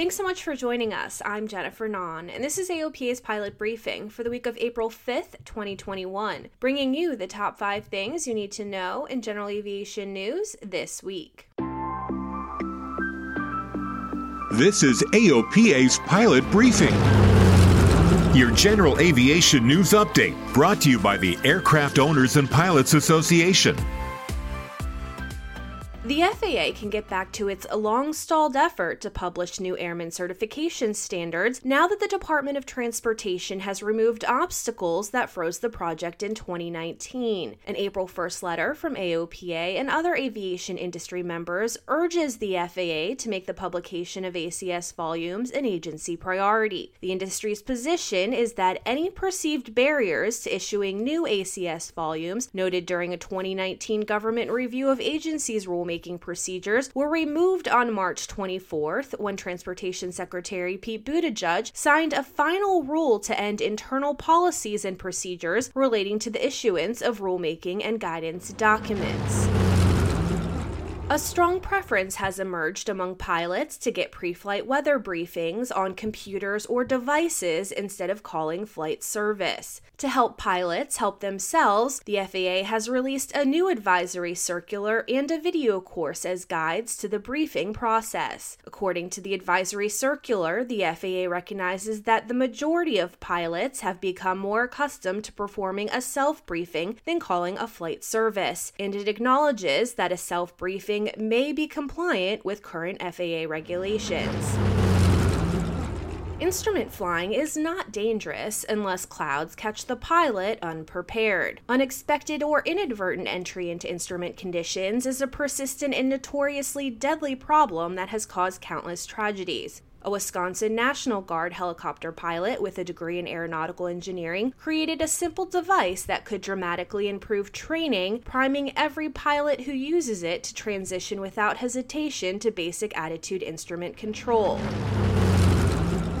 Thanks so much for joining us. I'm Jennifer Nahn, and this is AOPA's Pilot Briefing for the week of April 5th, 2021, bringing you the top 5 things you need to know in general aviation news this week. This is AOPA's Pilot Briefing, your general aviation news update, brought to you by the Aircraft Owners and Pilots Association. The FAA can get back to its long-stalled effort to publish new airman certification standards now that the Department of Transportation has removed obstacles that froze the project in 2019. An April 1st letter from AOPA and other aviation industry members urges the FAA to make the publication of ACS volumes an agency priority. The industry's position is that any perceived barriers to issuing new ACS volumes noted during a 2019 government review of agencies' rulemaking procedures were removed on March 24th when Transportation Secretary Pete Buttigieg signed a final rule to end internal policies and procedures relating to the issuance of rulemaking and guidance documents. A strong preference has emerged among pilots to get pre-flight weather briefings on computers or devices instead of calling flight service. To help pilots help themselves, the FAA has released a new advisory circular and a video course as guides to the briefing process. According to the advisory circular, the FAA recognizes that the majority of pilots have become more accustomed to performing a self-briefing than calling a flight service, and it acknowledges that a self-briefing may be compliant with current FAA regulations. Instrument flying is not dangerous unless clouds catch the pilot unprepared. Unexpected or inadvertent entry into instrument conditions is a persistent and notoriously deadly problem that has caused countless tragedies. A Wisconsin National Guard helicopter pilot with a degree in aeronautical engineering created a simple device that could dramatically improve training, priming every pilot who uses it to transition without hesitation to basic attitude instrument control.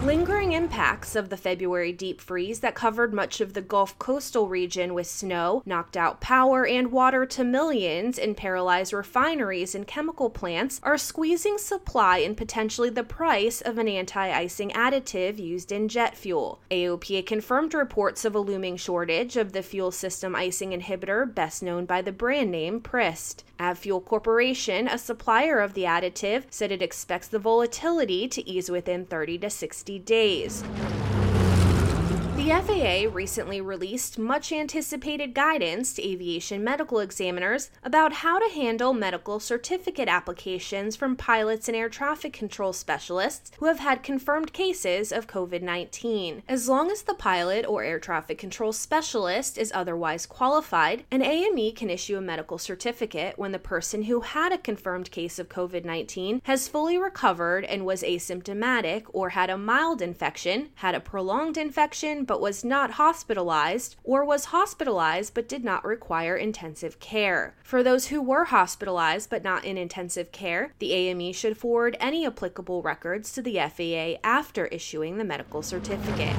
Lingering impacts of the February deep freeze that covered much of the Gulf coastal region with snow knocked out power and water to millions and paralyzed refineries and chemical plants are squeezing supply and potentially the price of an anti-icing additive used in jet fuel. AOPA confirmed reports of a looming shortage of the fuel system icing inhibitor best known by the brand name PRIST. AvFuel Corporation, a supplier of the additive, said it expects the volatility to ease within 30 to 60 days. The FAA recently released much-anticipated guidance to aviation medical examiners about how to handle medical certificate applications from pilots and air traffic control specialists who have had confirmed cases of COVID-19. As long as the pilot or air traffic control specialist is otherwise qualified, an AME can issue a medical certificate when the person who had a confirmed case of COVID-19 has fully recovered and was asymptomatic or had a mild infection, had a prolonged infection, but was not hospitalized, or was hospitalized but did not require intensive care. For those who were hospitalized but not in intensive care, the AME should forward any applicable records to the FAA after issuing the medical certificate.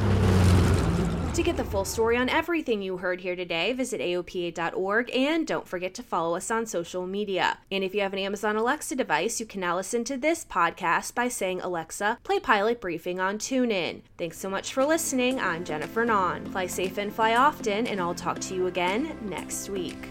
To get the full story on everything you heard here today, visit AOPA.org, and don't forget to follow us on social media. And if you have an Amazon Alexa device, you can now listen to this podcast by saying, "Alexa, play Pilot Briefing" on TuneIn. Thanks so much for listening. I'm Jennifer Nahn. Fly safe and fly often, and I'll talk to you again next week.